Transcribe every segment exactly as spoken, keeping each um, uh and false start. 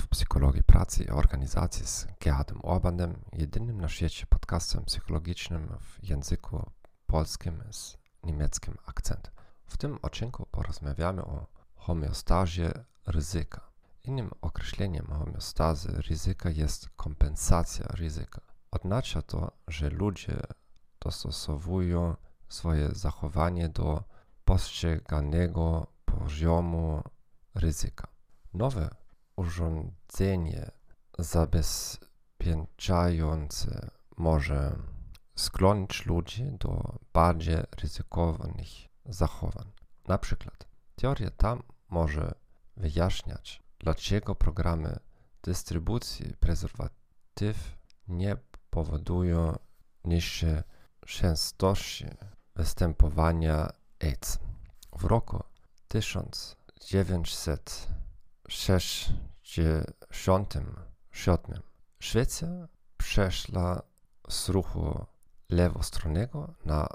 w Psychologii Pracy i Organizacji z Gerhardem Ohrbandem, jedynym na świecie podcastem psychologicznym w języku polskim z niemieckim akcentem. W tym odcinku porozmawiamy o homeostazie ryzyka. Innym określeniem homeostazy ryzyka jest kompensacja ryzyka. Oznacza to, że ludzie dostosowują swoje zachowanie do postrzeganego poziomu ryzyka. Nowe urządzenie zabezpieczające może skłonić ludzi do bardziej ryzykownych zachowań. Na przykład teoria ta może wyjaśniać, dlaczego programy dystrybucji prezerwatyw nie powodują niższej częstości występowania AIDS. W roku tysiąc dziewięćset sześćdziesiątym siódmym Szwecja przeszła z ruchu lewostronnego na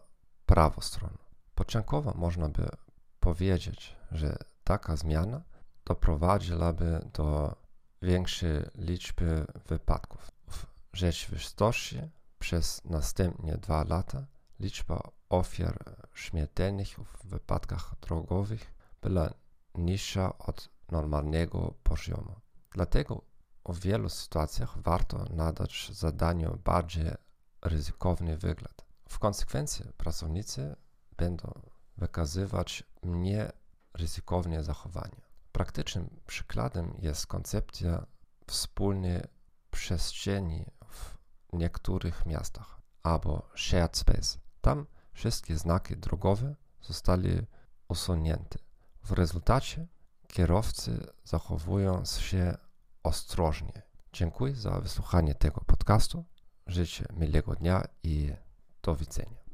prawostronę. Początkowo można by powiedzieć, że taka zmiana doprowadziłaby do większej liczby wypadków. W rzeczywistości przez następne dwa lata liczba ofiar śmiertelnych w wypadkach drogowych była niższa od normalnego poziomu. Dlatego w wielu sytuacjach warto nadać zadaniu bardziej ryzykowny wygląd. W konsekwencji pracownicy będą wykazywać mniej ryzykowne zachowania. Praktycznym przykładem jest koncepcja wspólnej przestrzeni w niektórych miastach, albo shared space. Tam wszystkie znaki drogowe zostały usunięte. W rezultacie kierowcy zachowują się ostrożnie. Dziękuję za wysłuchanie tego podcastu. Życzę miłego dnia i do widzenia.